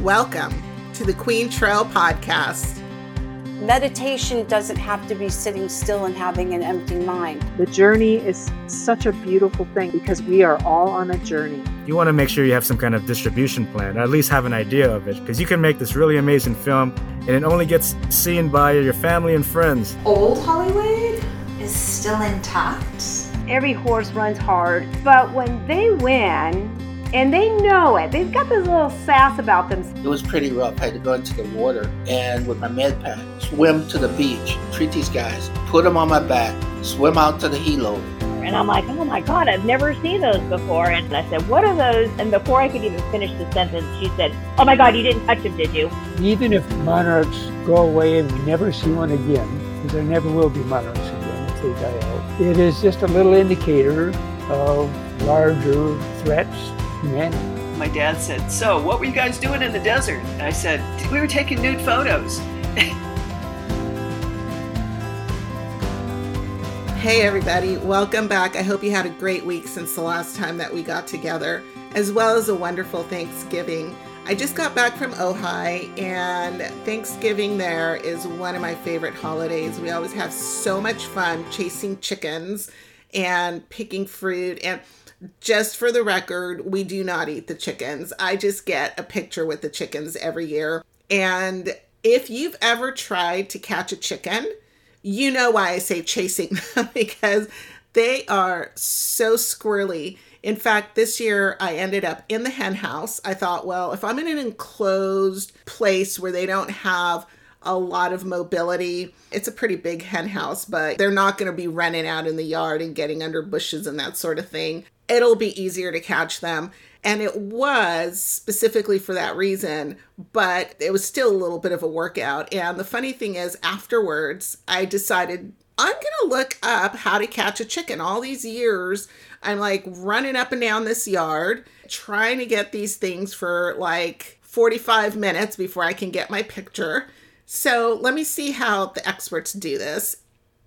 Welcome to the Queen Trelle Podcast. Meditation doesn't have to be sitting still and having an empty mind. The journey is such a beautiful thing because we are all on a journey. You want to make sure you have some kind of distribution plan, or at least have an idea of it, because you can make this really amazing film and it only gets seen by your family and friends. Old Hollywood is still intact. Every horse runs hard, but when they win, and they know it. They've got this little sass about them. It was pretty rough. I had to go into the water and with my med pack, swim to the beach, treat these guys, put them on my back, swim out to the helo. And I'm like, oh my God, I've never seen those before. And I said, what are those? And before I could even finish the sentence, she said, oh my God, you didn't touch them, did you? Even if monarchs go away and we never see one again, because there never will be monarchs again if they die out, it is just a little indicator of larger threats. Yeah. My dad said, so what were you guys doing in the desert? And I said, we were taking nude photos. Hey everybody, welcome back. I hope you had a great week since the last time that we got together, as well as a wonderful Thanksgiving. I just got back from Ojai, and Thanksgiving there is one of my favorite holidays. We always have so much fun chasing chickens and picking fruit. And just for the record, we do not eat the chickens. I just get a picture with the chickens every year. And if you've ever tried to catch a chicken, you know why I say chasing them, because they are so squirrely. In fact, this year I ended up in the hen house. I thought, well, if I'm in an enclosed place where they don't have a lot of mobility. It's a pretty big hen house, but they're not going to be running out in the yard and getting under bushes and that sort of thing. It'll be easier to catch them. And it was specifically for that reason, but it was still a little bit of a workout. And the funny thing is, afterwards, I decided I'm going to look up how to catch a chicken. All these years, I'm like running up and down this yard, trying to get these things for like 45 minutes before I can get my picture. So let me see how the experts do this.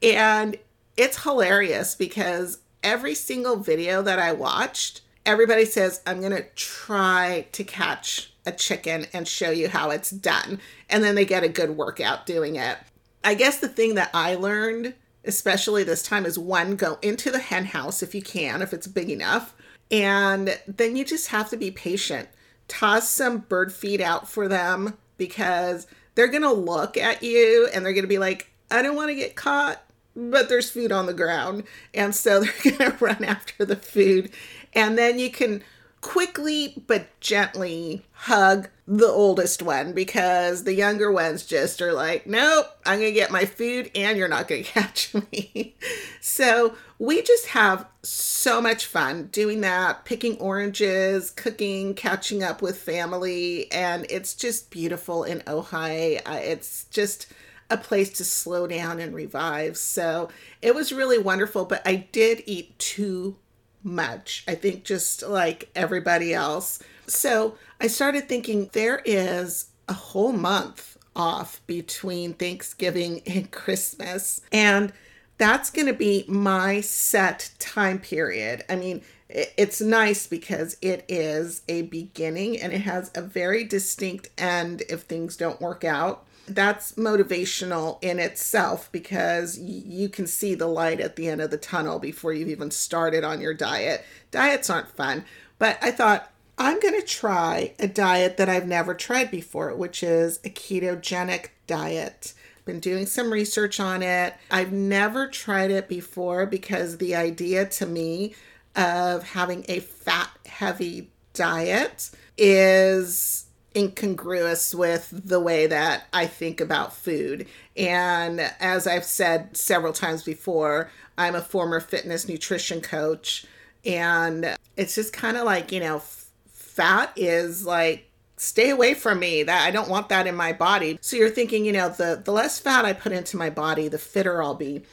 And it's hilarious because every single video that I watched, everybody says, I'm going to try to catch a chicken and show you how it's done. And then they get a good workout doing it. I guess the thing that I learned, especially this time, is one, go into the hen house if you can, if it's big enough. And then you just have to be patient. Toss some bird feed out for them because they're going to look at you and they're going to be like, I don't want to get caught, but there's food on the ground. And so they're going to run after the food. And then you can quickly but gently hug the oldest one because the younger ones just are like, nope, I'm going to get my food and you're not going to catch me. So we just have so much fun doing that, picking oranges, cooking, catching up with family. And it's just beautiful in Ojai. It's just a place to slow down and revive. So it was really wonderful, but I did eat too much, I think, just like everybody else. So I started thinking there is a whole month off between Thanksgiving and Christmas, and that's going to be my set time period. I mean, it's nice because it is a beginning and it has a very distinct end if things don't work out. That's motivational in itself because you can see the light at the end of the tunnel before you've even started on your diet. Diets aren't fun, but I thought I'm going to try a diet that I've never tried before, which is a ketogenic diet. I've been doing some research on it. I've never tried it before because the idea to me of having a fat-heavy diet is incongruous with the way that I think about food. And as I've said several times before, I'm a former fitness nutrition coach. And it's just kind of like, you know, fat is like, stay away from me. That I don't want that in my body. So you're thinking, you know, the less fat I put into my body, the fitter I'll be.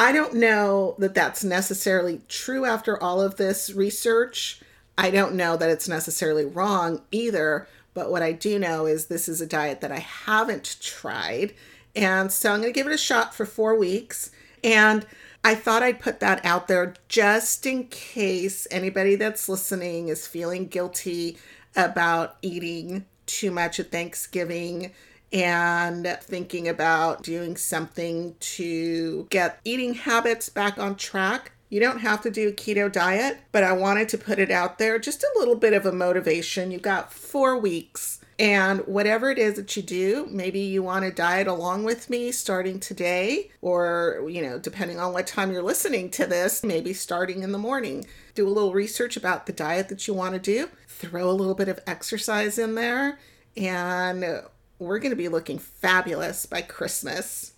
I don't know that that's necessarily true after all of this research. I don't know that it's necessarily wrong either. But what I do know is this is a diet that I haven't tried. And so I'm going to give it a shot for 4 weeks. And I thought I'd put that out there just in case anybody that's listening is feeling guilty about eating too much at Thanksgiving and thinking about doing something to get eating habits back on track. You don't have to do a keto diet, but I wanted to put it out there. Just a little bit of a motivation. You've got 4 weeks, and whatever it is that you do, maybe you want to diet along with me starting today, or, you know, depending on what time you're listening to this, maybe starting in the morning. Do a little research about the diet that you want to do. Throw a little bit of exercise in there, and we're going to be looking fabulous by Christmas.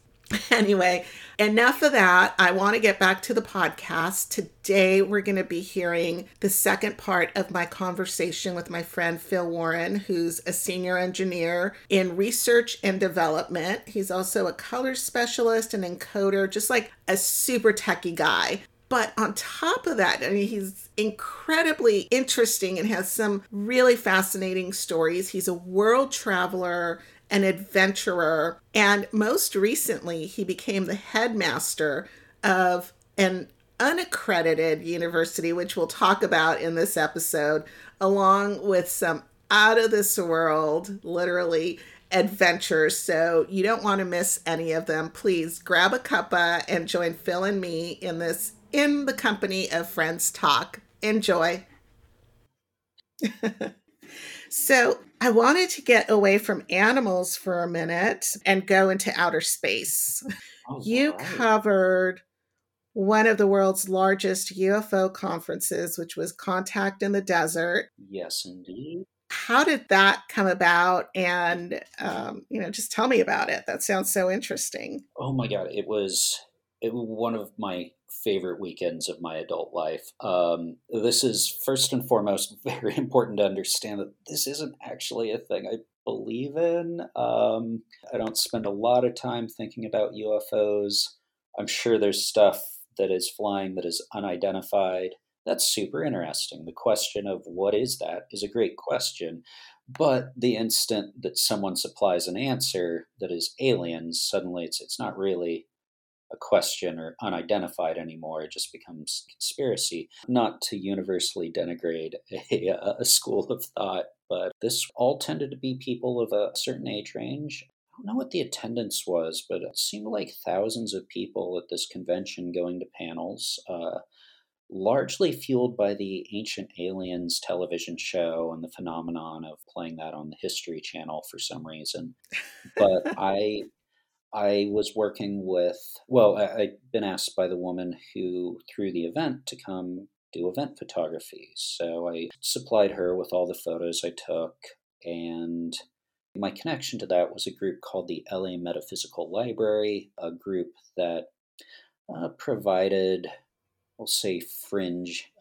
Anyway, enough of that. I want to get back to the podcast. Today, we're going to be hearing the second part of my conversation with my friend Phil Warren, who's a senior engineer in research and development. He's also a color specialist and encoder, just like a super techie guy. But on top of that, I mean, he's incredibly interesting and has some really fascinating stories. He's a world traveler, an adventurer, and most recently, he became the headmaster of an unaccredited university, which we'll talk about in this episode, along with some out of this world, literally, adventures. So you don't want to miss any of them. Please grab a cuppa and join Phil and me in this In the Company of Friends talk. Enjoy. So I wanted to get away from animals for a minute and go into outer space. Oh, you covered one of the world's largest UFO conferences, which was Contact in the Desert. Yes, indeed. How did that come about? And, just tell me about it. That sounds so interesting. Oh, my God. It was one of my favorite weekends of my adult life. This is first and foremost very important to understand that this isn't actually a thing I believe in. I don't spend a lot of time thinking about UFOs. I'm sure there's stuff that is flying that is unidentified. That's super interesting. The question of what is that is a great question. But the instant that someone supplies an answer that is aliens, suddenly it's not really a question or unidentified anymore. It just becomes conspiracy. Not to universally denigrate a school of thought, but this all tended to be people of a certain age range. I don't know what the attendance was, but it seemed like thousands of people at this convention going to panels, largely fueled by the Ancient Aliens television show and the phenomenon of playing that on the History Channel for some reason. But I was working with, I'd been asked by the woman who threw the event to come do event photography. So I supplied her with all the photos I took, and my connection to that was a group called the LA Metaphysical Library, a group that provided, we'll say, fringe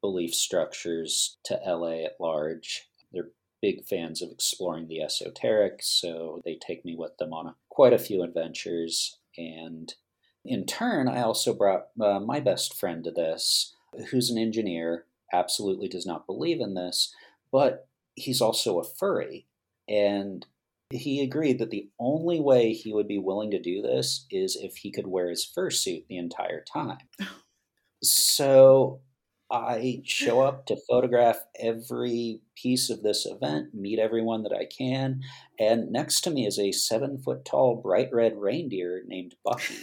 belief structures to LA at large. They're big fans of exploring the esoteric, so they take me with them on quite a few adventures. And in turn, I also brought my best friend to this, who's an engineer, absolutely does not believe in this, but he's also a furry. And he agreed that the only way he would be willing to do this is if he could wear his fursuit the entire time. So I show up to photograph every piece of this event, meet everyone that I can, and next to me is a 7-foot-tall bright red reindeer named Bucky,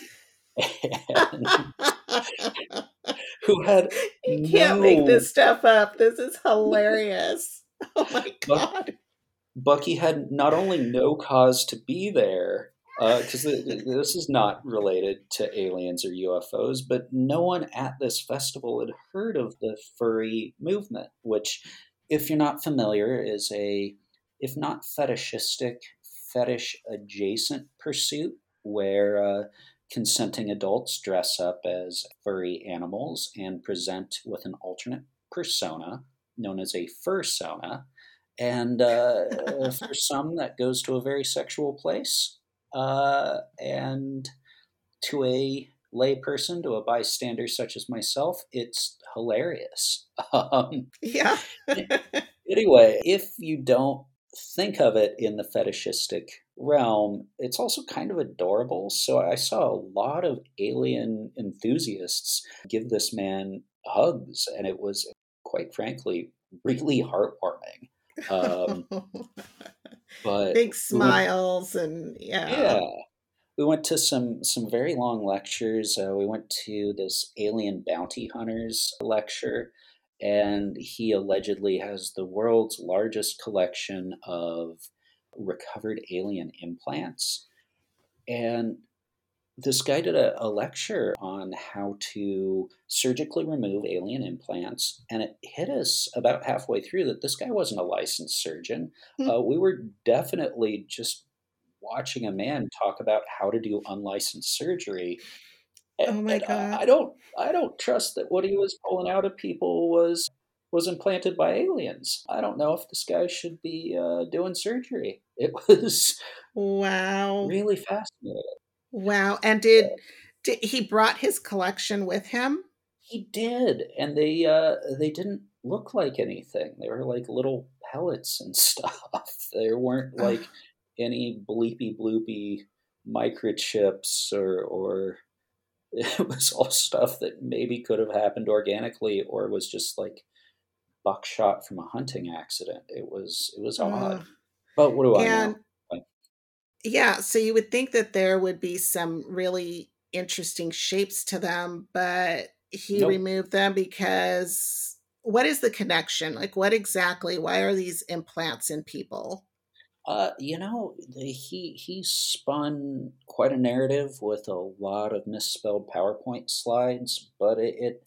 who had you can't make this stuff up. This is hilarious. Oh my God! Bucky had not only no cause to be there, because this is not related to aliens or UFOs, but no one at this festival had heard of the furry movement, which, if you're not familiar, is a, if not fetishistic, fetish-adjacent pursuit where consenting adults dress up as furry animals and present with an alternate persona known as a fursona, and for some that goes to a very sexual place. And to a lay person, to a bystander such as myself, it's hilarious. Yeah. Anyway, if you don't think of it in the fetishistic realm, it's also kind of adorable. So I saw a lot of alien enthusiasts give this man hugs, and it was, quite frankly, really heartwarming. But big smiles and yeah. We went to some very long lectures. We went to this alien bounty hunters lecture, and he allegedly has the world's largest collection of recovered alien implants. And this guy did a lecture on how to surgically remove alien implants, and it hit us about halfway through that this guy wasn't a licensed surgeon. We were definitely just watching a man talk about how to do unlicensed surgery. And, God! I don't trust that what he was pulling out of people was implanted by aliens. I don't know if this guy should be doing surgery. It was really fascinating. Wow! And did he brought his collection with him? He did, and they didn't look like anything. They were like little pellets and stuff. There weren't like any bleepy bloopy microchips or it was all stuff that maybe could have happened organically or was just like buckshot from a hunting accident. It was odd. But what do I know? Yeah, so you would think that there would be some really interesting shapes to them, but he removed them because what is the connection? Like, what exactly? Why are these implants in people? He spun quite a narrative with a lot of misspelled PowerPoint slides, but it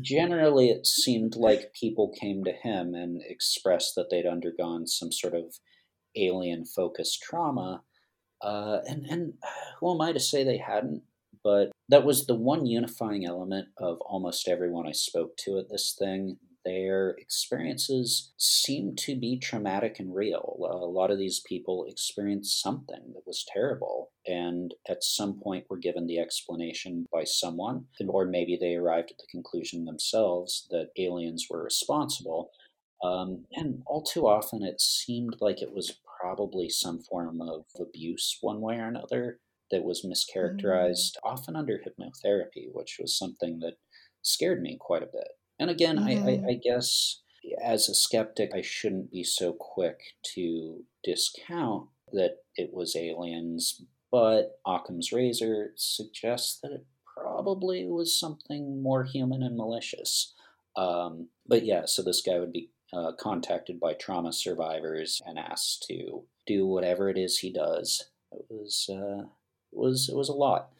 generally it seemed like people came to him and expressed that they'd undergone some sort of alien-focused trauma. And who am I to say they hadn't? But that was the one unifying element of almost everyone I spoke to at this thing. Their experiences seemed to be traumatic and real. A lot of these people experienced something that was terrible, and at some point were given the explanation by someone, or maybe they arrived at the conclusion themselves that aliens were responsible. And all too often it seemed like it was probably some form of abuse one way or another that was mischaracterized, often under hypnotherapy, which was something that scared me quite a bit. And again, I guess as a skeptic, I shouldn't be so quick to discount that it was aliens, but Occam's Razor suggests that it probably was something more human and malicious. So this guy would be contacted by trauma survivors and asked to do whatever it is he does. It was a lot.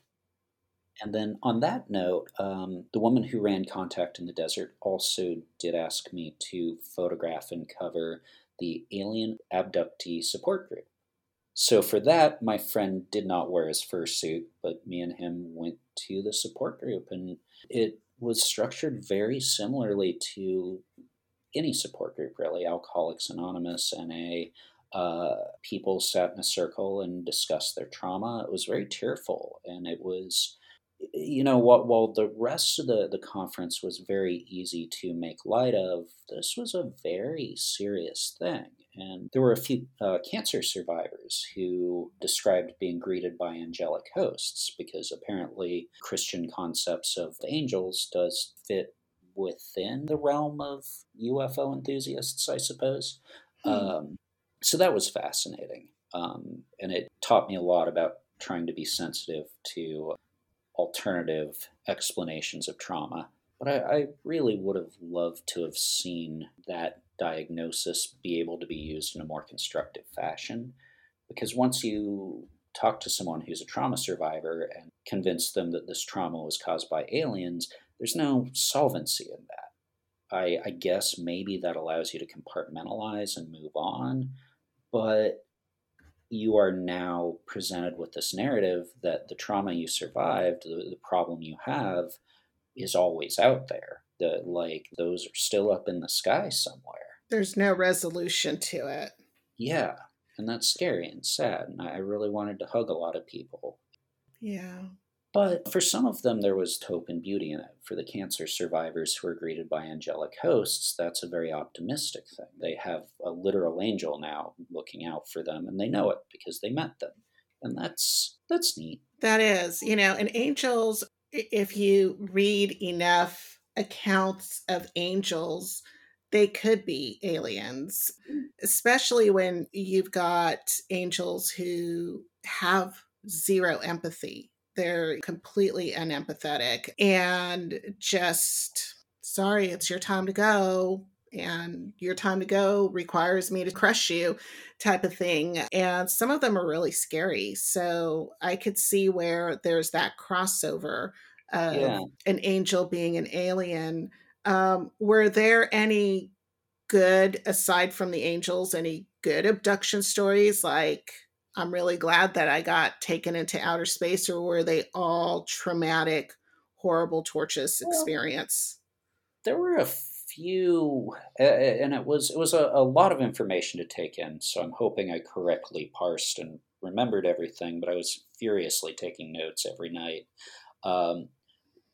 And then on that note, the woman who ran Contact in the Desert also did ask me to photograph and cover the Alien Abductee Support Group. So for that, my friend did not wear his fursuit, but me and him went to the support group, and it was structured very similarly to any support group, really. Alcoholics Anonymous, NA, people sat in a circle and discussed their trauma. It was very tearful, and it was, while the rest of the conference was very easy to make light of, this was a very serious thing. And there were a few cancer survivors who described being greeted by angelic hosts, because apparently Christian concepts of angels does fit within the realm of UFO enthusiasts, I suppose. So that was fascinating. And it taught me a lot about trying to be sensitive to alternative explanations of trauma. But I really would have loved to have seen that diagnosis be able to be used in a more constructive fashion. Because once you talk to someone who's a trauma survivor and convince them that this trauma was caused by aliens, there's no solvency in that. I guess maybe that allows you to compartmentalize and move on, but you are now presented with this narrative that the trauma you survived, the problem you have, is always out there. Those are still up in the sky somewhere. There's no resolution to it. Yeah, and that's scary and sad, and I really wanted to hug a lot of people. Yeah. But for some of them, there was hope and beauty in it. For the cancer survivors who are greeted by angelic hosts, that's a very optimistic thing. They have a literal angel now looking out for them, and they know it because they met them. And that's neat. That is, and angels, if you read enough accounts of angels, they could be aliens, especially when you've got angels who have zero empathy. They're completely unempathetic and just, sorry, it's your time to go. And your time to go requires me to crush you type of thing. And some of them are really scary. So I could see where there's that crossover of an angel being an alien. Were there any good, aside from the angels, any good abduction stories? Like, I'm really glad that I got taken into outer space, or were they all traumatic, horrible, torturous experience? There were a few, and it was a lot of information to take in, so I'm hoping I correctly parsed and remembered everything, but I was furiously taking notes every night.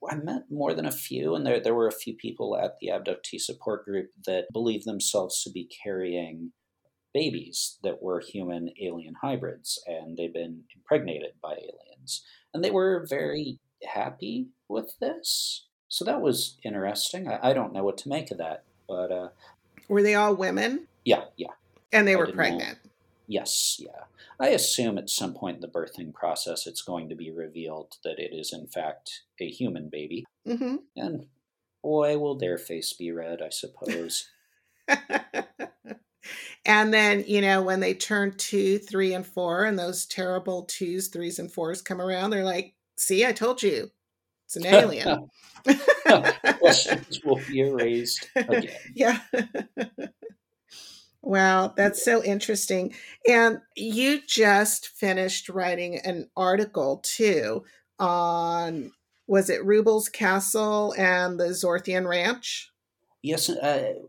I met more than a few, and there were a few people at the abductee support group that believed themselves to be carrying babies that were human-alien hybrids, and they've been impregnated by aliens. And they were very happy with this. So that was interesting. I don't know what to make of that. But were they all women? Yeah. And they were pregnant? Yes. I assume at some point in the birthing process it's going to be revealed that it is, in fact, a human baby. Mm-hmm. And boy, will their face be red, I suppose. And then, you know, when they turn 2, 3, and 4, and those terrible 2s, 3s, and 4s come around, they're like, see, I told you. It's an alien. Questions will be erased again. Yeah. Wow, that's so interesting. And you just finished writing an article, too, on, was it Rubel's Castle and the Zorthian Ranch? Yes.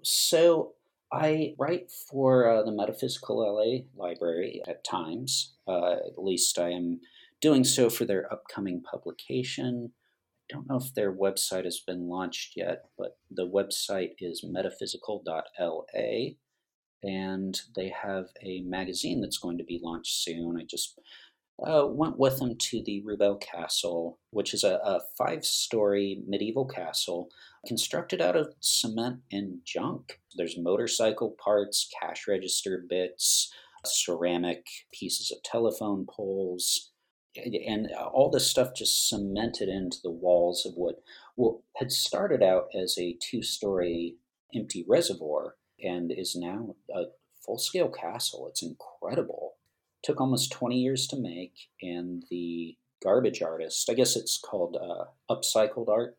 So I write for the Metaphysical.LA library at times. At least I am doing so for their upcoming publication. I don't know if their website has been launched yet, but the website is Metaphysical.LA. And they have a magazine that's going to be launched soon. I just went with them to the Rubel Castle, which is a 5-story medieval castle constructed out of cement and junk. There's motorcycle parts, cash register bits, ceramic pieces of telephone poles, and all this stuff just cemented into the walls of what had started out as a 2-story empty reservoir, and is now a full-scale castle. It's incredible. Took almost 20 years to make, and the garbage artist, I guess it's called upcycled art,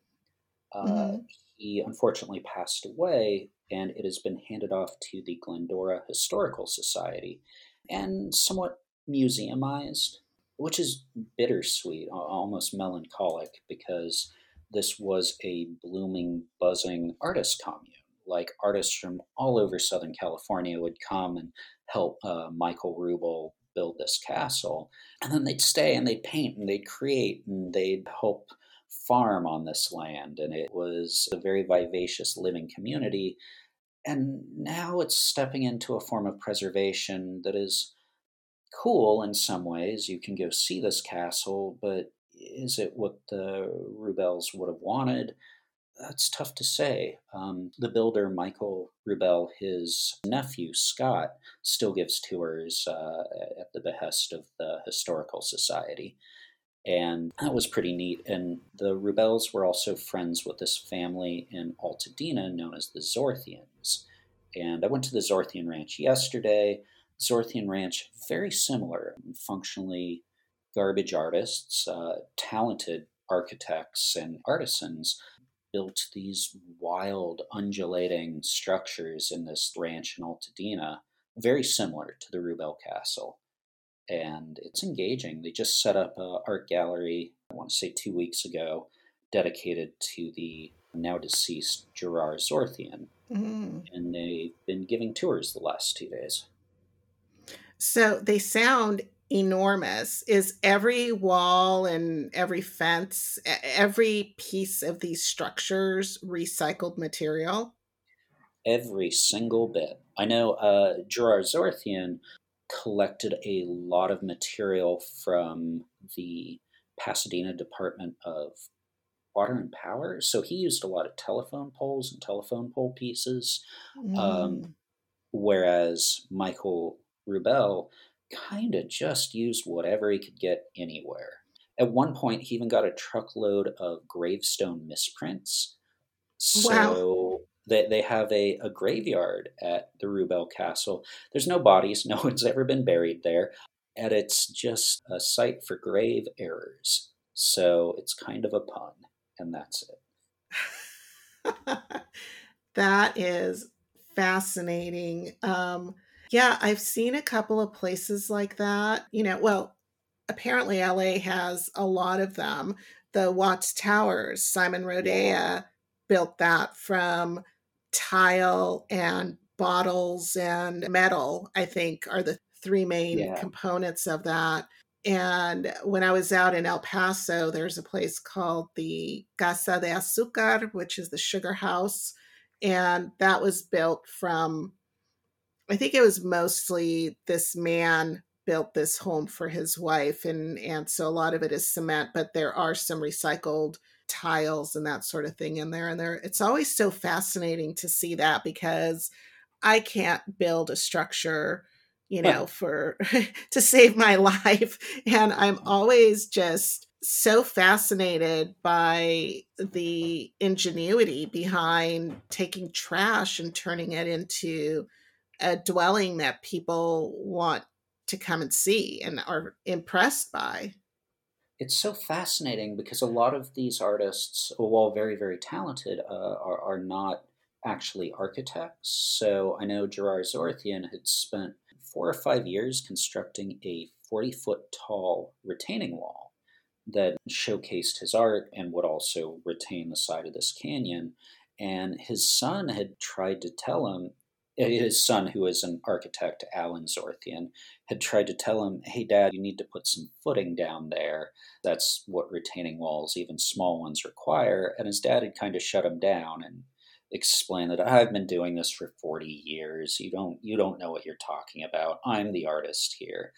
he unfortunately passed away, and it has been handed off to the Glendora Historical Society, and somewhat museumized, which is bittersweet, almost melancholic, because this was a blooming, buzzing artist commune. Like, artists from all over Southern California would come and help Michael Rubel build this castle. And then they'd stay and they'd paint and they'd create and they'd help farm on this land. And it was a very vivacious living community. And now it's stepping into a form of preservation that is cool in some ways. You can go see this castle, but is it what the Rubels would have wanted? That's tough to say. The builder, Michael Rubel, his nephew, Scott, still gives tours at the behest of the Historical Society. And that was pretty neat. And the Rubels were also friends with this family in Altadena known as the Zorthians. And I went to the Zorthian Ranch yesterday. Zorthian Ranch, very similar. Functionally, garbage artists, talented architects and artisans, built these wild, undulating structures in this ranch in Altadena, very similar to the Rubel Castle. And it's engaging. They just set up an art gallery, I want to say 2 weeks ago, dedicated to the now-deceased Gerard Zorthian. Mm-hmm. And they've been giving tours the last 2 days. So they sound enormous. Is every wall and every fence, every piece of these structures recycled material? Every single bit. I know Gerard Zorthian collected a lot of material from the Pasadena Department of water and power. So he used a lot of telephone poles and telephone pole pieces. Whereas Michael Rubel kind of just used whatever he could get anywhere. At one point, he even got a truckload of gravestone misprints. So they have a graveyard at the Rubel Castle. There's no bodies. No one's ever been buried there. And it's just a site for grave errors. So it's kind of a pun. And that's it. That is fascinating. Yeah, I've seen a couple of places like that. You know, well, apparently LA has a lot of them. The Watts Towers, Simon Rodia built that from tile and bottles and metal, I think, are the three main components of that. And when I was out in El Paso, there's a place called the Casa de Azúcar, which is the sugar house. And that was built from, I think it was mostly this man built this home for his wife. And so a lot of it is cement, but there are some recycled tiles and that sort of thing in there. And there, it's always so fascinating to see that because I can't build a structure, you know, for to save my life. And I'm always just so fascinated by the ingenuity behind taking trash and turning it into a dwelling that people want to come and see and are impressed by. It's so fascinating because a lot of these artists, while very, very talented, are not actually architects. So I know Gerard Zorthian had spent 4 or 5 years constructing a 40-foot tall retaining wall that showcased his art and would also retain the side of this canyon. And his son had tried to tell him, his son, who is an architect, Alan Zorthian, had tried to tell him, hey, Dad, you need to put some footing down there. That's what retaining walls, even small ones, require. And his dad had kind of shut him down and explained that I've been doing this for 40 years. You don't know what you're talking about. I'm the artist here.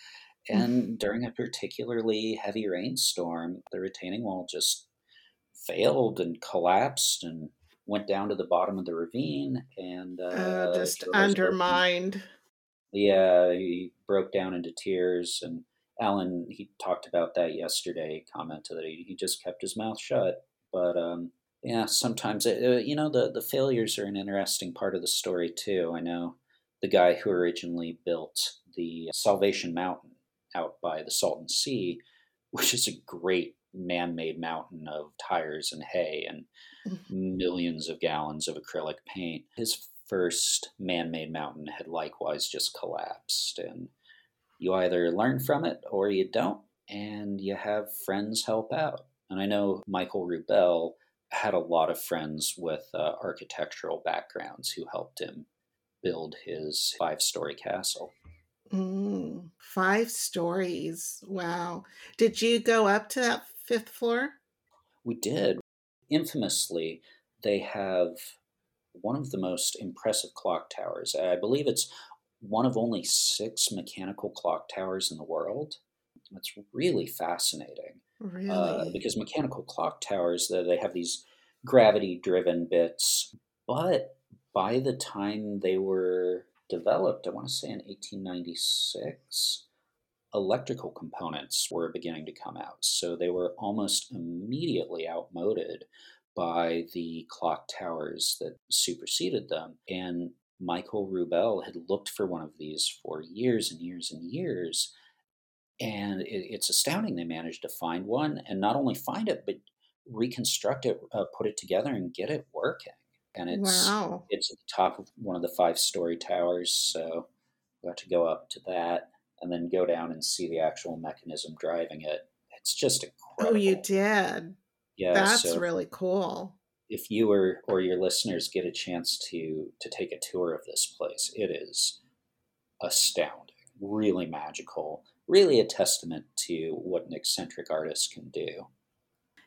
And during a particularly heavy rainstorm, the retaining wall just failed and collapsed and went down to the bottom of the ravine and just undermined. Yeah, he broke down into tears. And Alan, he talked about that yesterday, commented that he just kept his mouth shut. But yeah, sometimes, the failures are an interesting part of the story too. I know the guy who originally built the Salvation Mountain out by the Salton Sea, which is a great man-made mountain of tires and hay and millions of gallons of acrylic paint. His first man-made mountain had likewise just collapsed, and you either learn from it or you don't, and you have friends help out. And I know Michael Rubel had a lot of friends with architectural backgrounds who helped him build his 5-story castle. 5 stories. Wow. Did you go up to that 5th floor? We did. Infamously, they have one of the most impressive clock towers. I believe it's one of only 6 mechanical clock towers in the world. That's really fascinating. Really? Because mechanical clock towers, they have these gravity-driven bits. But by the time they were developed, I want to say in 1896, electrical components were beginning to come out. So they were almost immediately outmoded by the clock towers that superseded them. And Michael Rubel had looked for one of these for years and years and years. And it's astounding they managed to find one, and not only find it, but reconstruct it, put it together and get it working. And it's at the top of one of the 5-story towers, so we have to go up to that and then go down and see the actual mechanism driving it. It's just incredible. Oh, you did? Yeah. That's really cool. If you or your listeners get a chance to take a tour of this place, it is astounding, really magical, really a testament to what an eccentric artist can do.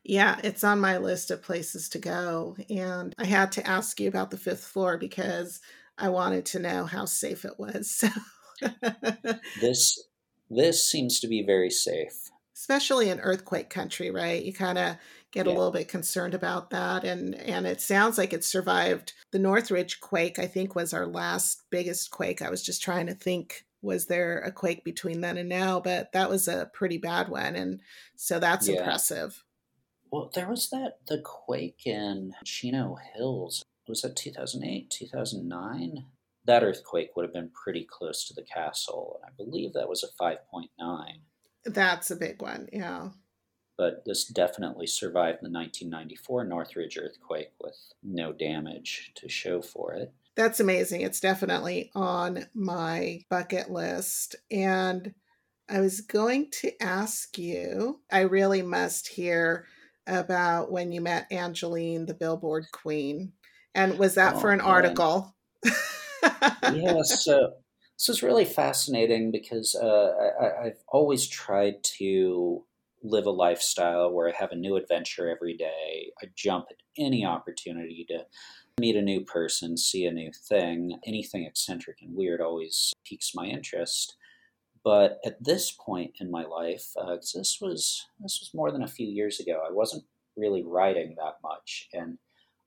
Yeah, it's on my list of places to go. And I had to ask you about the 5th floor because I wanted to know how safe it was. So this seems to be very safe. Especially in earthquake country, right? You kind of get a little bit concerned about that. And it sounds like it survived the Northridge quake, I think was our last biggest quake. I was just trying to think, was there a quake between then and now? But that was a pretty bad one. And so that's impressive. Well, there was the quake in Chino Hills. Was that 2008, 2009? That earthquake would have been pretty close to the castle. And I believe that was a 5.9. That's a big one, yeah. But this definitely survived the 1994 Northridge earthquake with no damage to show for it. That's amazing. It's definitely on my bucket list. And I was going to ask you, I really must hear about when you met Angelyne, the Billboard Queen. And was that for an article? Yeah, so this is really fascinating because I've always tried to live a lifestyle where I have a new adventure every day. I jump at any opportunity to meet a new person, see a new thing. Anything eccentric and weird always piques my interest. But at this point in my life, because this was more than a few years ago, I wasn't really writing that much. And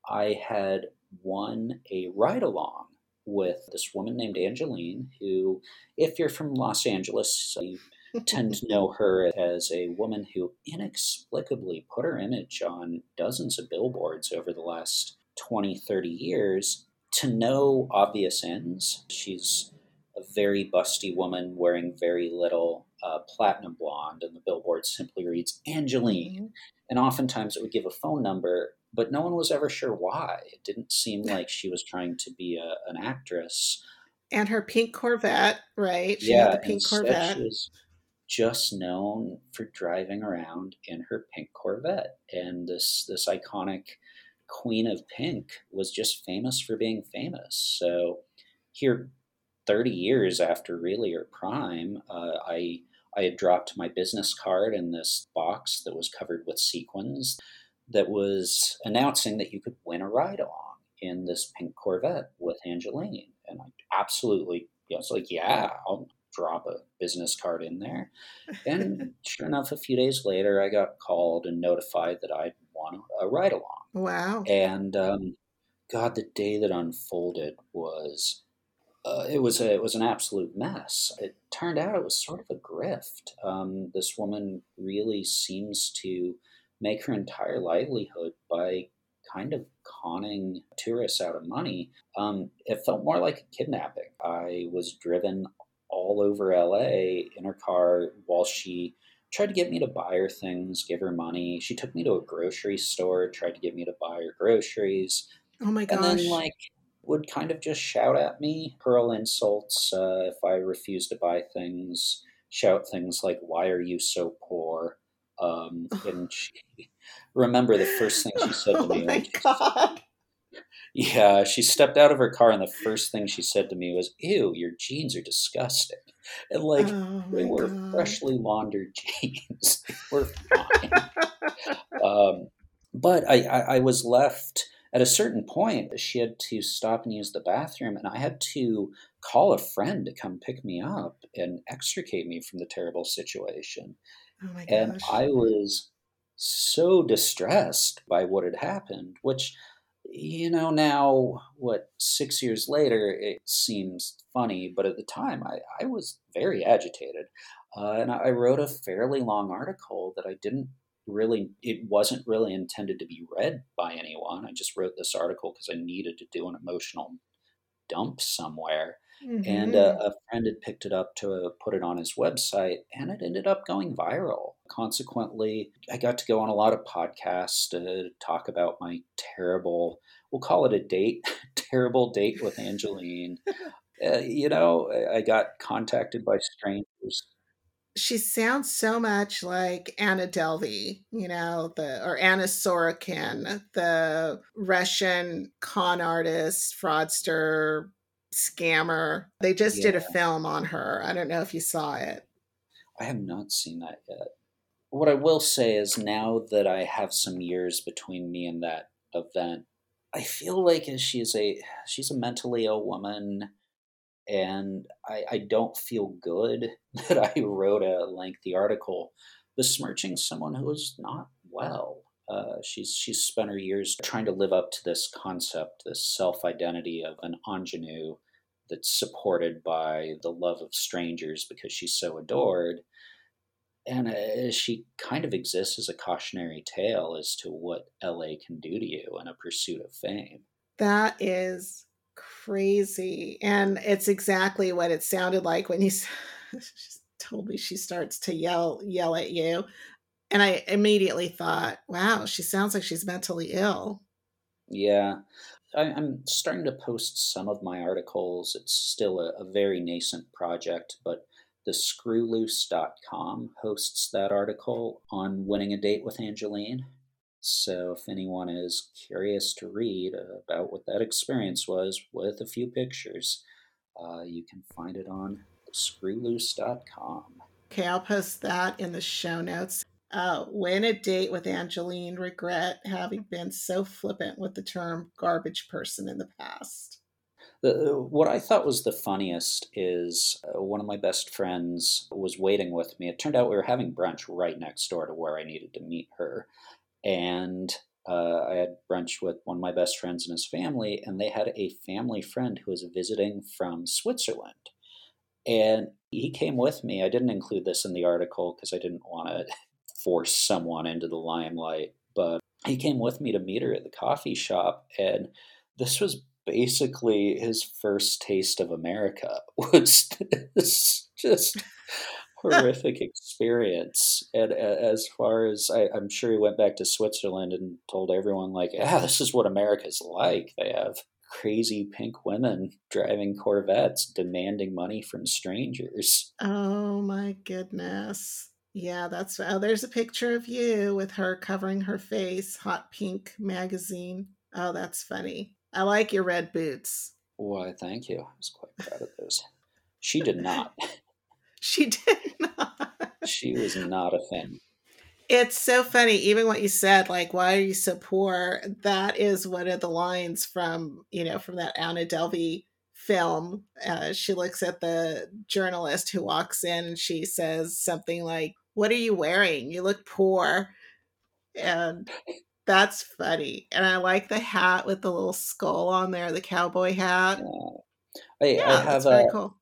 I had won a ride-along with this woman named Angelyne, who, if you're from Los Angeles, you tend to know her as a woman who inexplicably put her image on dozens of billboards over the last 20, 30 years to no obvious ends. She's a very busty woman wearing very little, platinum blonde, and the billboard simply reads Angelyne. Mm-hmm. And oftentimes it would give a phone number, but no one was ever sure why. It didn't seem like she was trying to be an actress. And her pink Corvette, right? She had the pink Corvette. She was just known for driving around in her pink Corvette. And this iconic Queen of Pink was just famous for being famous. So here, 30 years after really her prime, I had dropped my business card in this box that was covered with sequins that was announcing that you could win a ride-along in this pink Corvette with Angelyne. And I absolutely, I was like, yeah, I'll drop a business card in there. And sure enough, a few days later, I got called and notified that I'd won a ride-along. Wow. And God, the day that unfolded was... It was an absolute mess. It turned out it was sort of a grift. This woman really seems to make her entire livelihood by kind of conning tourists out of money. It felt more like a kidnapping. I was driven all over LA in her car while she tried to get me to buy her things, give her money. She took me to a grocery store, tried to get me to buy her groceries. Oh my gosh. And then would kind of just shout at me, hurl insults if I refused to buy things, shout things like, why are you so poor? And remember the first thing she said to me. Oh my God. Yeah, she stepped out of her car and the first thing she said to me was, ew, your jeans are disgusting. And they were freshly laundered jeans. They were fine. But I was left... At a certain point, she had to stop and use the bathroom, and I had to call a friend to come pick me up and extricate me from the terrible situation. Oh my gosh. And I was so distressed by what had happened, which, now, 6 years later, it seems funny, but at the time, I was very agitated. And I wrote a fairly long article that I didn't really, it wasn't really intended to be read by anyone. I just wrote this article because I needed to do an emotional dump somewhere. Mm-hmm. And a friend had picked it up to put it on his website, and it ended up going viral. Consequently, I got to go on a lot of podcasts to talk about my terrible, we'll call it a date, terrible date with Angelyne. I got contacted by strangers. She sounds so much like Anna Delvey, or Anna Sorokin, the Russian con artist, fraudster, scammer. They just did a film on her. I don't know if you saw it. I have not seen that yet. What I will say is now that I have some years between me and that event, I feel like she's a mentally ill woman. And I don't feel good that I wrote a lengthy article besmirching someone who was not well. She's spent her years trying to live up to this concept, this self-identity of an ingenue that's supported by the love of strangers because she's so adored. And she kind of exists as a cautionary tale as to what LA can do to you in a pursuit of fame. That is crazy. And it's exactly what it sounded like when you told me she starts to yell at you. And I immediately thought, wow, she sounds like she's mentally ill. Yeah. I'm starting to post some of my articles. It's still a very nascent project, but thescrewloose.com hosts that article on winning a date with Angelyne. So if anyone is curious to read about what that experience was with a few pictures, you can find it on thescrewloose.com. Okay, I'll post that in the show notes. Win a date with Angelyne, regret having been so flippant with the term garbage person in the past. What I thought was the funniest is one of my best friends was waiting with me. It turned out we were having brunch right next door to where I needed to meet her. And I had brunch with one of my best friends and his family, and they had a family friend who was visiting from Switzerland. And he came with me. I didn't include this in the article because I didn't want to force someone into the limelight, but he came with me to meet her at the coffee shop. And this was basically his first taste of America, was just horrific experience. And as far as I'm sure he went back to Switzerland and told everyone, like, this is what America's like. They have crazy pink women driving Corvettes demanding money from strangers. Oh my goodness. Yeah, there's a picture of you with her covering her face, hot pink magazine. Oh, that's funny. I like your red boots. Why, thank you. I was quite proud of those. She did not. She did not. She was not a fan. It's so funny. Even what you said, like, why are you so poor? That is one of the lines from that Anna Delvey film. She looks at the journalist who walks in and she says something like, "What are you wearing? You look poor." And that's funny. And I like the hat with the little skull on there, the cowboy hat. I have very cool.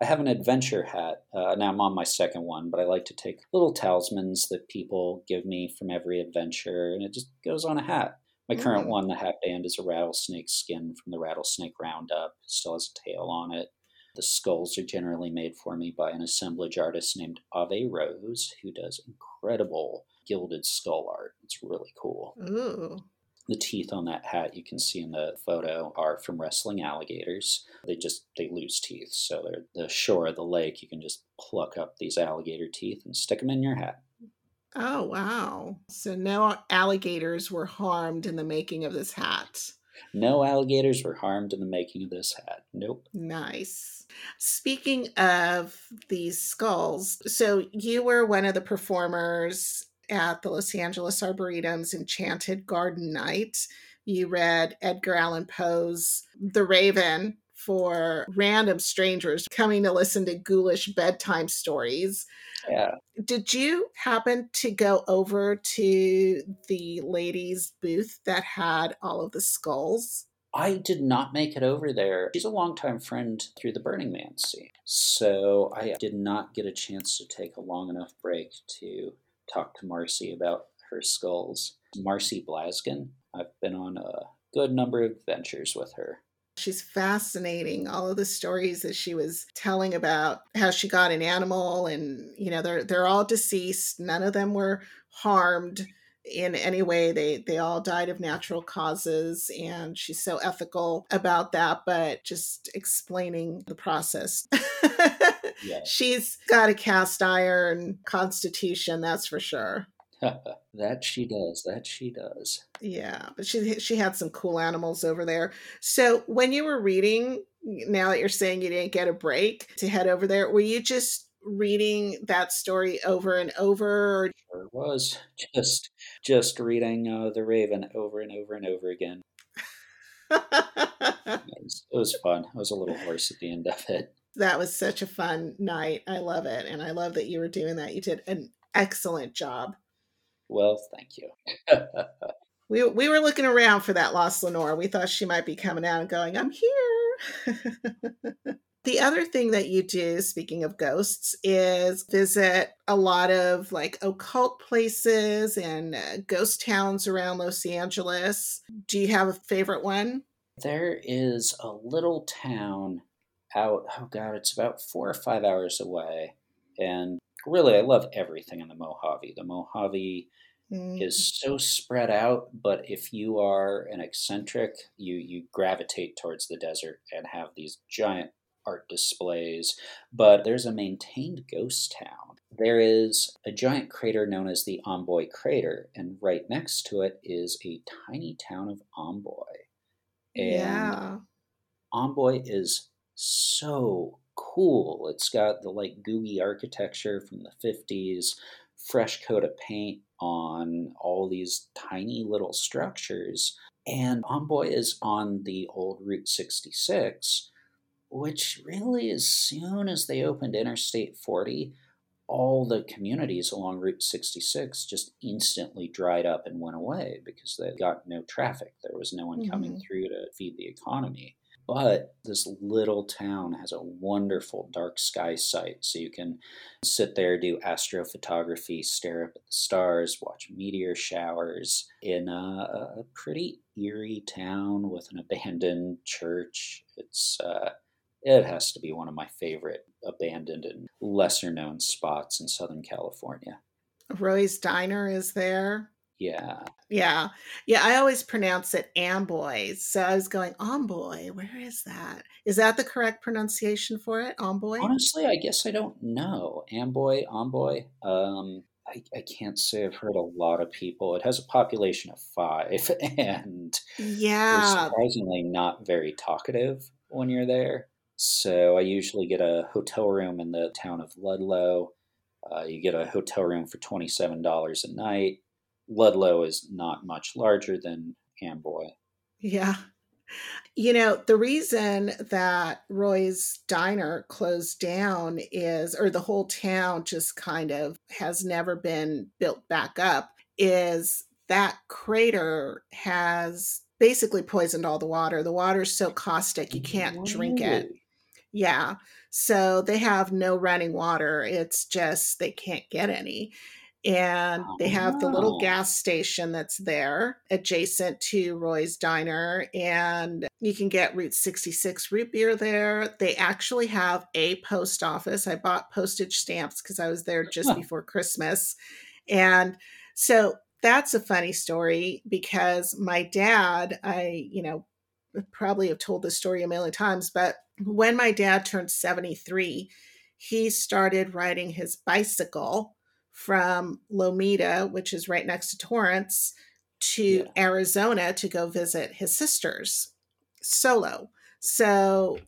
I have an adventure hat. Now I'm on my second one, but I like to take little talismans that people give me from every adventure, and it just goes on a hat. My current one, the hat band, is a rattlesnake skin from the Rattlesnake Roundup. It still has a tail on it. The skulls are generally made for me by an assemblage artist named Ave Rose, who does incredible gilded skull art. It's really cool. Ooh. The teeth on that hat you can see in the photo are from wrestling alligators. They lose teeth. So they're the shore of the lake. You can just pluck up these alligator teeth and stick them in your hat. Oh, wow. So no alligators were harmed in the making of this hat. No alligators were harmed in the making of this hat. Nope. Nice. Speaking of these skulls, so you were one of the performers at the Los Angeles Arboretum's Enchanted Garden Night. You read Edgar Allan Poe's The Raven for random strangers coming to listen to ghoulish bedtime stories. Yeah. Did you happen to go over to the ladies' booth that had all of the skulls? I did not make it over there. She's a longtime friend through the Burning Man scene. So I did not get a chance to take a long enough break to talk to Marcy about her skulls. Marcy Blaskin. I've been on a good number of adventures with her. She's fascinating. All of the stories that she was telling about how she got an animal, and they're all deceased. None of them were harmed in any way. They all died of natural causes, and she's so ethical about that, but just explaining the process. Yeah. She's got a cast iron constitution, that's for sure. That she does. Yeah, but she had some cool animals over there. So when you were reading, now that you're saying you didn't get a break to head over there, were you just reading that story over and over? Sure was. Just reading The Raven over and over and over again. It was fun. I was a little hoarse at the end of it. That was such a fun night. I love it. And I love that you were doing that. You did an excellent job. Well, thank you. We were looking around for that lost Lenore. We thought she might be coming out and going, I'm here. The other thing that you do, speaking of ghosts, is visit a lot of like occult places and ghost towns around Los Angeles. Do you have a favorite one? There is a little town out, it's about 4 or 5 hours away. And really, I love everything in the Mojave. The Mojave is so spread out, but if you are an eccentric, you gravitate towards the desert and have these giant art displays, but there's a maintained ghost town. There is a giant crater known as the Amboy Crater, and right next to it is a tiny town of Amboy. And yeah. Amboy is so cool. It's got the like googie architecture from the 50s, fresh coat of paint on all these tiny little structures. And Amboy is on the old Route 66, which really, as soon as they opened Interstate 40, all the communities along Route 66 just instantly dried up and went away because they got no traffic. There was no one coming through to feed the economy. But this little town has a wonderful dark sky site. So you can sit there, do astrophotography, stare up at the stars, watch meteor showers in a pretty eerie town with an abandoned church. It has to be one of my favorite abandoned and lesser-known spots in Southern California. Roy's Diner is there. Yeah. I always pronounce it Amboy. So I was going, Amboy, where is that? Is that the correct pronunciation for it, Amboy? Honestly, I guess I don't know. Amboy. I can't say I've heard a lot of people. It has a population of 5 and yeah, surprisingly not very talkative when you're there. So I usually get a hotel room in the town of Ludlow. You get a hotel room for $27 a night. Ludlow is not much larger than Amboy. Yeah. You know, the reason that Roy's Diner closed down is, or the whole town just kind of has never been built back up, is that crater has basically poisoned all the water. The water's so caustic, you can't drink it. Yeah. So they have no running water. It's just, they can't get any. And they have the little gas station that's there adjacent to Roy's Diner. And you can get Route 66 root beer there. They actually have a post office. I bought postage stamps because I was there just before Christmas. And so that's a funny story because my dad, I probably have told this story a million times, but when my dad turned 73, he started riding his bicycle from Lomita, which is right next to Torrance, to Arizona to go visit his sisters solo. So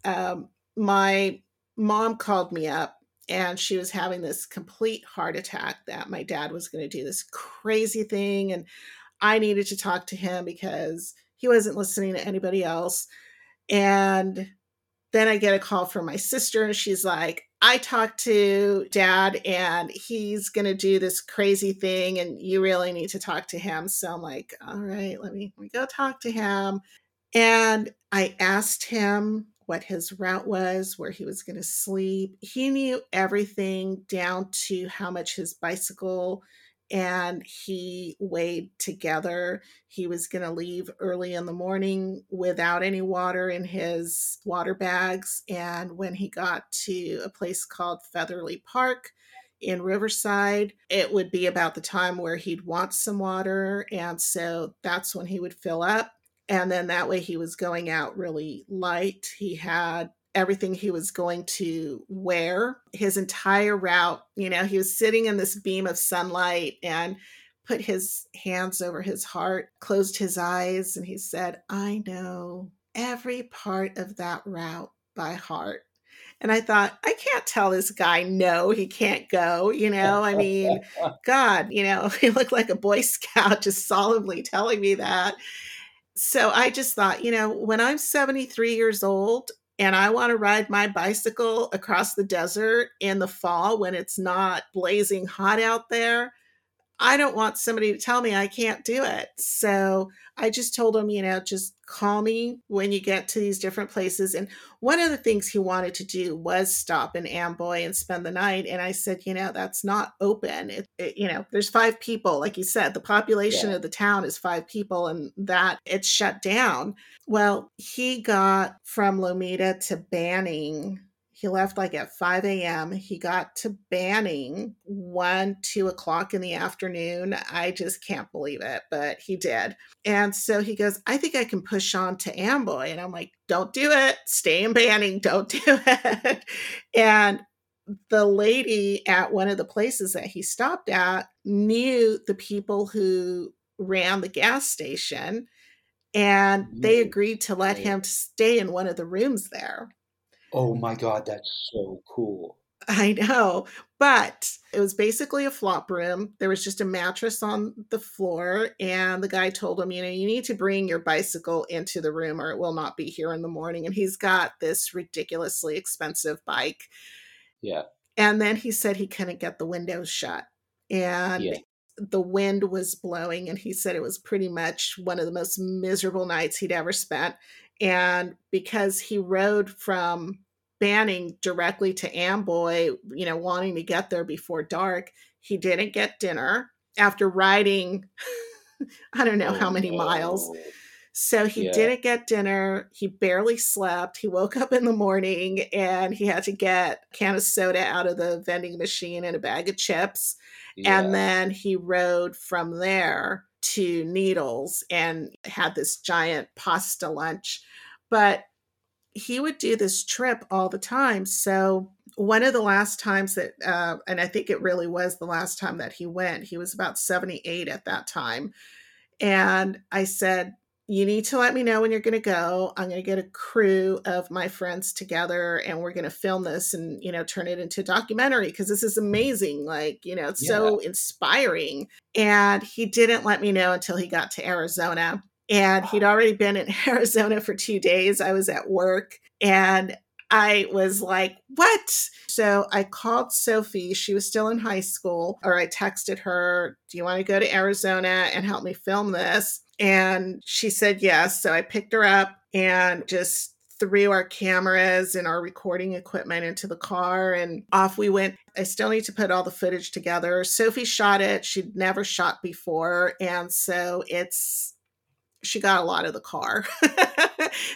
my mom called me up and she was having this complete heart attack that my dad was going to do this crazy thing. And I needed to talk to him because he wasn't listening to anybody else. And then I get a call from my sister and she's like, I talked to Dad and he's going to do this crazy thing and you really need to talk to him. So I'm like, all right, let me go talk to him. And I asked him what his route was, where he was going to sleep. He knew everything down to how much his bicycle and he weighed together. He was going to leave early in the morning without any water in his water bags. And when he got to a place called Featherly Park in Riverside, it would be about the time where he'd want some water. And so that's when he would fill up. And then that way he was going out really light. He had everything he was going to wear, his entire route. He was sitting in this beam of sunlight and put his hands over his heart, closed his eyes, and he said, I know every part of that route by heart. And I thought, I can't tell this guy, no, he can't go. God, he looked like a Boy Scout just solemnly telling me that. So I just thought, when I'm 73 years old, and I want to ride my bicycle across the desert in the fall when it's not blazing hot out there, I don't want somebody to tell me I can't do it. So I just told him, you know, just call me when you get to these different places. And one of the things he wanted to do was stop in Amboy and spend the night. And I said, you know, that's not open. There's 5 people. Like you said, the population of the town is 5 people and that it's shut down. Well, he got from Lomita to Banning. He left like at 5 a.m. He got to Banning 2 o'clock in the afternoon. I just can't believe it, but he did. And so he goes, I think I can push on to Amboy. And I'm like, don't do it. Stay in Banning. Don't do it. And the lady at one of the places that he stopped at knew the people who ran the gas station. And they agreed to let him stay in one of the rooms there. Oh my God, that's so cool. I know, but it was basically a flop room. There was just a mattress on the floor, and the guy told him, you know, you need to bring your bicycle into the room or it will not be here in the morning. And he's got this ridiculously expensive bike. Yeah. And then he said he couldn't get the windows shut. And the wind was blowing, and he said it was pretty much one of the most miserable nights he'd ever spent. And because he rode from Banning directly to Amboy, you know, wanting to get there before dark, he didn't get dinner after riding, I don't know how many miles. So he didn't get dinner. He barely slept. He woke up in the morning and he had to get a can of soda out of the vending machine and a bag of chips. Yeah. And then he rode from there to Needles and had this giant pasta lunch. But he would do this trip all the time. So one of the last times that, and I think it really was the last time that he went, he was about 78 at that time. And I said, you need to let me know when you're going to go. I'm going to get a crew of my friends together and we're going to film this and, you know, turn it into a documentary because this is amazing. Like, you know, it's so inspiring. And he didn't let me know until he got to Arizona, and he'd already been in Arizona for 2 days. I was at work and I was like, what? So I called Sophie. She was still in high school, or I texted her, do you want to go to Arizona and help me film this? And she said yes. So I picked her up and just threw our cameras and our recording equipment into the car and off we went. I still need to put all the footage together. Sophie shot it. She'd never shot before. And so she got a lot of the car.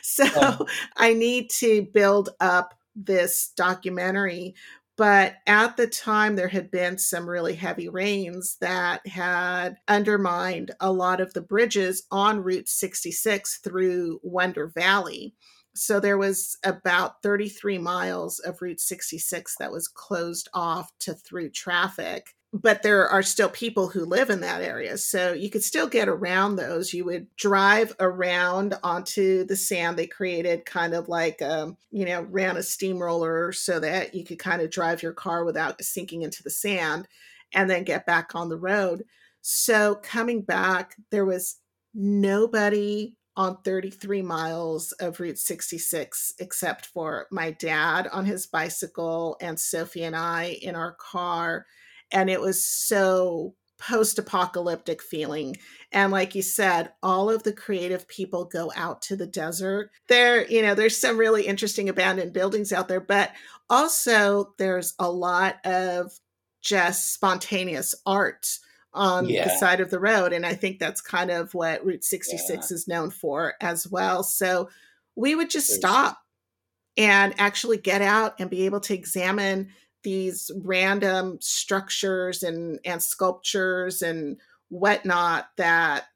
So I need to build up this documentary. But at the time, there had been some really heavy rains that had undermined a lot of the bridges on Route 66 through Wonder Valley. So there was about 33 miles of Route 66 that was closed off to through traffic. But there are still people who live in that area. So you could still get around those. You would drive around onto the sand. They created kind of like, ran a steamroller so that you could kind of drive your car without sinking into the sand and then get back on the road. So coming back, there was nobody on 33 miles of Route 66, except for my dad on his bicycle and Sophie and I in our car. And it was so post-apocalyptic feeling. And like you said, all of the creative people go out to the desert. There's some really interesting abandoned buildings out there, but also there's a lot of just spontaneous art on the side of the road. And I think that's kind of what Route 66 is known for as well. So we would just stop and actually get out and be able to examine these random structures and sculptures and whatnot that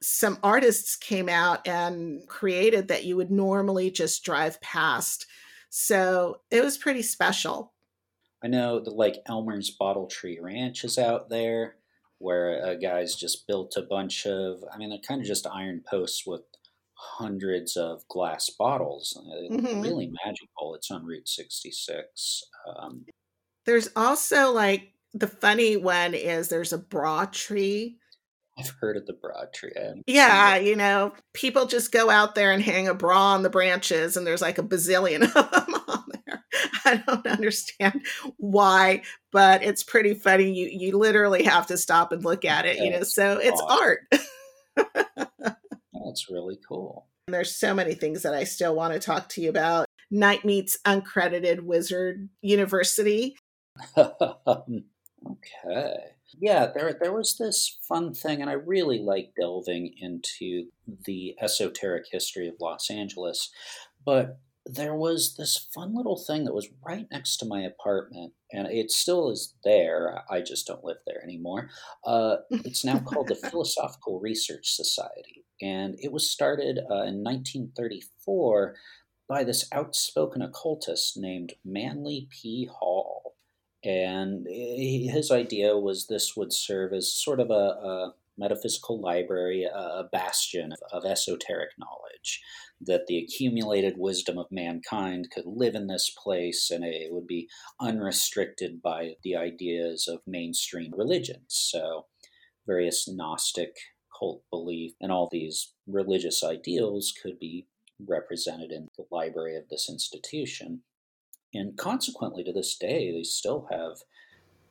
some artists came out and created that you would normally just drive past. So it was pretty special. I know that like Elmer's Bottle Tree Ranch is out there where a guy's just built a bunch of, they're kind of just iron posts with hundreds of glass bottles. Mm-hmm. Really magical. It's on Route 66. There's also like the funny one is there's a bra tree. I've heard of the bra tree. Yeah, people just go out there and hang a bra on the branches, and there's like a bazillion of them on there. I don't understand why, but it's pretty funny. You literally have to stop and look at it, so it's art. That's really cool. And there's so many things that I still want to talk to you about. Night Meets Uncredited Wizard University. Okay. Yeah, there was this fun thing, and I really like delving into the esoteric history of Los Angeles, but there was this fun little thing that was right next to my apartment, and it still is there. I just don't live there anymore. It's now called the Philosophical Research Society, and it was started in 1934 by this outspoken occultist named Manly P. Hall. And his idea was this would serve as sort of a metaphysical library, a bastion of esoteric knowledge, that the accumulated wisdom of mankind could live in this place, and it would be unrestricted by the ideas of mainstream religions. So various Gnostic cult belief and all these religious ideals could be represented in the library of this institution. And consequently, to this day, they still have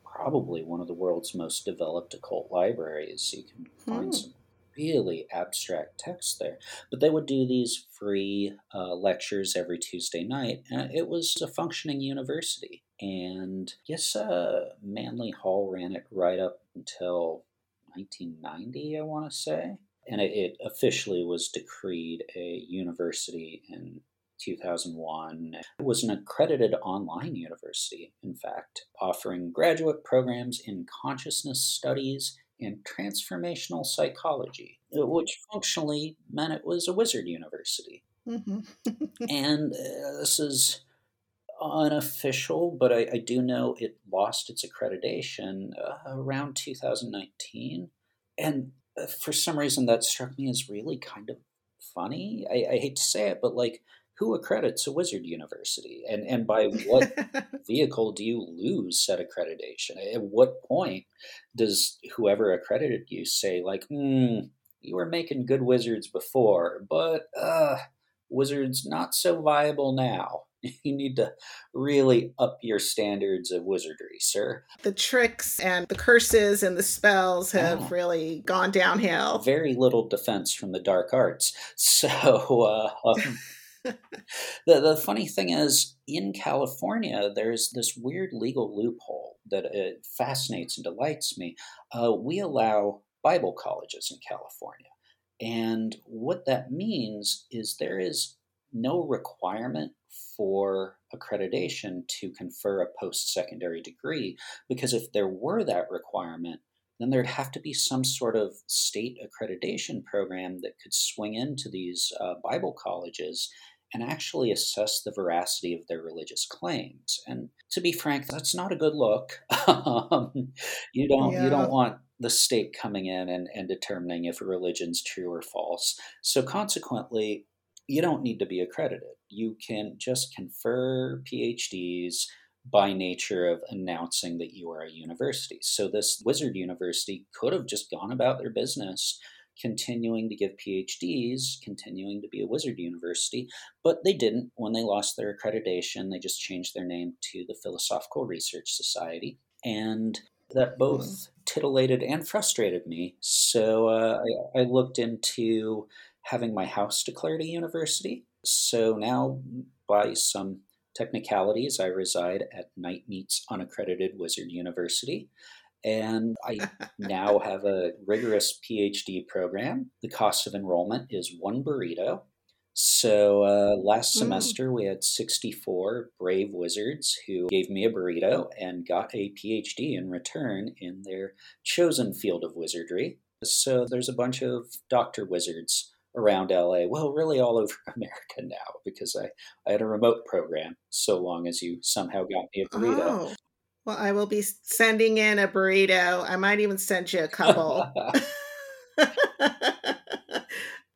probably one of the world's most developed occult libraries. You can find some really abstract texts there. But they would do these free lectures every Tuesday night. And it was a functioning university. And yes, Manly Hall ran it right up until 1990, I want to say. And it officially was decreed a university in 2001. It was an accredited online university, in fact, offering graduate programs in consciousness studies and transformational psychology, which functionally meant it was a wizard university. Mm-hmm. And this is unofficial, but I do know it lost its accreditation around 2019. And for some reason, that struck me as really kind of funny. I hate to say it, but who accredits a wizard university? And by what vehicle do you lose said accreditation? At what point does whoever accredited you say, you were making good wizards before, but wizards not so viable now. You need to really up your standards of wizardry, sir. The tricks and the curses and the spells have really gone downhill. Very little defense from the dark arts. So... The funny thing is, in California, there's this weird legal loophole that fascinates and delights me. We allow Bible colleges in California. And what that means is there is no requirement for accreditation to confer a post-secondary degree, because if there were that requirement, then there'd have to be some sort of state accreditation program that could swing into these Bible colleges and actually assess the veracity of their religious claims. And to be frank, that's not a good look. You don't want the state coming in and determining if a religion's true or false. So consequently, you don't need to be accredited. You can just confer PhDs by nature of announcing that you are a university. So this wizard university could have just gone about their business, continuing to give PhDs, continuing to be a wizard university, but they didn't. When they lost their accreditation, they just changed their name to the Philosophical Research Society, and that both titillated and frustrated me. So I looked into having my house declared a university. So now, by some technicalities, I reside at Night Meets Unaccredited Wizard University, and I now have a rigorous PhD program. The cost of enrollment is one burrito. So last semester, we had 64 brave wizards who gave me a burrito and got a PhD in return in their chosen field of wizardry. So there's a bunch of Dr. Wizards around LA, well, really all over America now, because I had a remote program, so long as you somehow got me a burrito. Oh, well, I will be sending in a burrito. I might even send you a couple.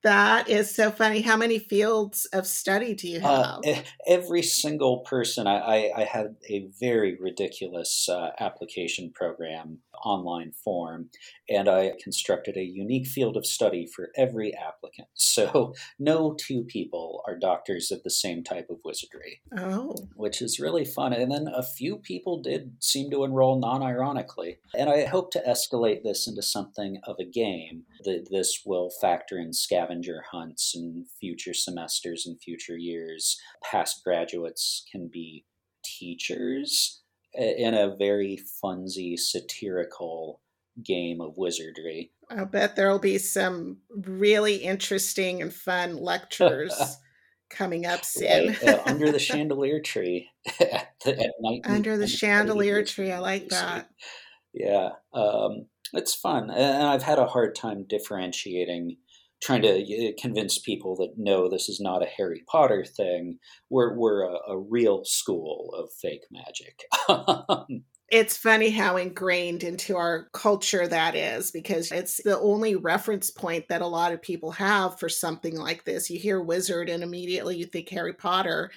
That is so funny. How many fields of study do you have? Every single person. I had a very ridiculous application program, online form, and I constructed a unique field of study for every applicant. So no two people are doctors of the same type of wizardry. Oh. Which is really fun. And then a few people did seem to enroll non-ironically. And I hope to escalate this into something of a game. This will factor in scavenger hunts in future semesters and future years. Past graduates can be teachers in a very funsy, satirical game of wizardry. I'll bet there'll be some really interesting and fun lectures coming up soon. Right, under the chandelier tree at night. Under the chandelier tree. I like that. Yeah. It's fun. And I've had a hard time differentiating, trying to convince people that, no, this is not a Harry Potter thing. We're a real school of fake magic. It's funny how ingrained into our culture that is, because it's the only reference point that a lot of people have for something like this. You hear wizard and immediately you think Harry Potter.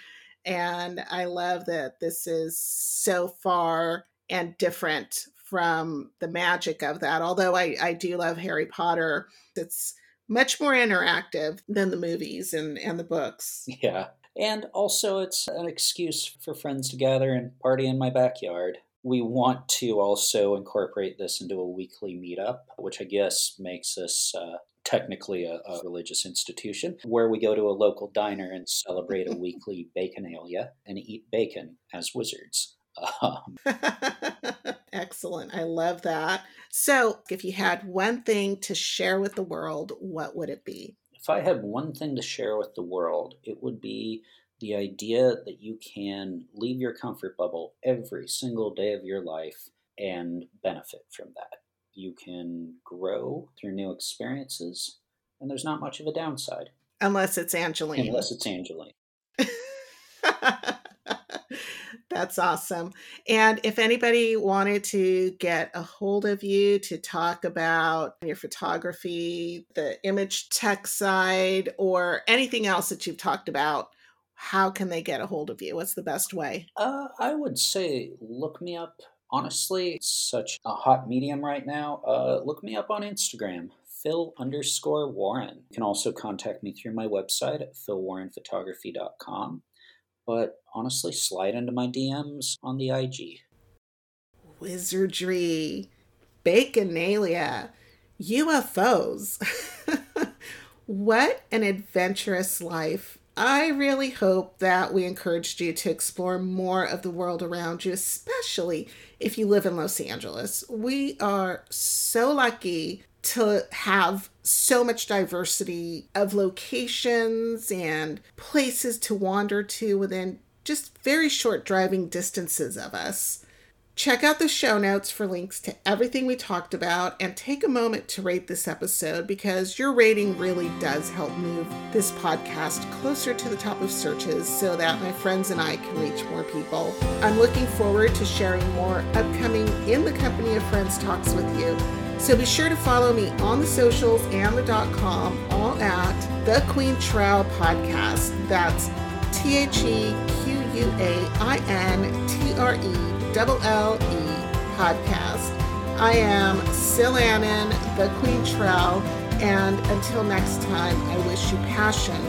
And I love that this is so far and different from the magic of that. Although I do love Harry Potter. It's much more interactive than the movies and the books. Yeah. And also it's an excuse for friends to gather and party in my backyard. We want to also incorporate this into a weekly meetup, which I guess makes us technically a religious institution, where we go to a local diner and celebrate a weekly Baconalia and eat bacon as wizards. Excellent. I love that. So if you had one thing to share with the world, what would it be? If I had one thing to share with the world, it would be the idea that you can leave your comfort bubble every single day of your life and benefit from that. You can grow through new experiences, and there's not much of a downside. Unless it's Angelyne. Unless it's Angelyne. That's awesome. And if anybody wanted to get a hold of you to talk about your photography, the image tech side, or anything else that you've talked about, how can they get a hold of you? What's the best way? I would say look me up. Honestly, it's such a hot medium right now. Look me up on Instagram, Phil_Warren. You can also contact me through my website at philwarrenphotography.com. But honestly, slide into my DMs on the IG. Wizardry, Baconalia, UFOs. What an adventurous life. I really hope that we encouraged you to explore more of the world around you, especially if you live in Los Angeles. We are so lucky to have so much diversity of locations and places to wander to within just very short driving distances of us. Check out the show notes for links to everything we talked about, and take a moment to rate this episode, because your rating really does help move this podcast closer to the top of searches so that my friends and I can reach more people. I'm looking forward to sharing more upcoming In the Company of Friends talks with you. So be sure to follow me on the socials and .com, all at The Queen Trelle Podcast. That's TheQueenTrelle Podcast. I am Sil Annan, The Queen Trelle, and until next time, I wish you passion,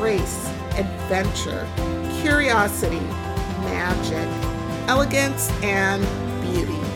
grace, adventure, curiosity, magic, elegance, and beauty.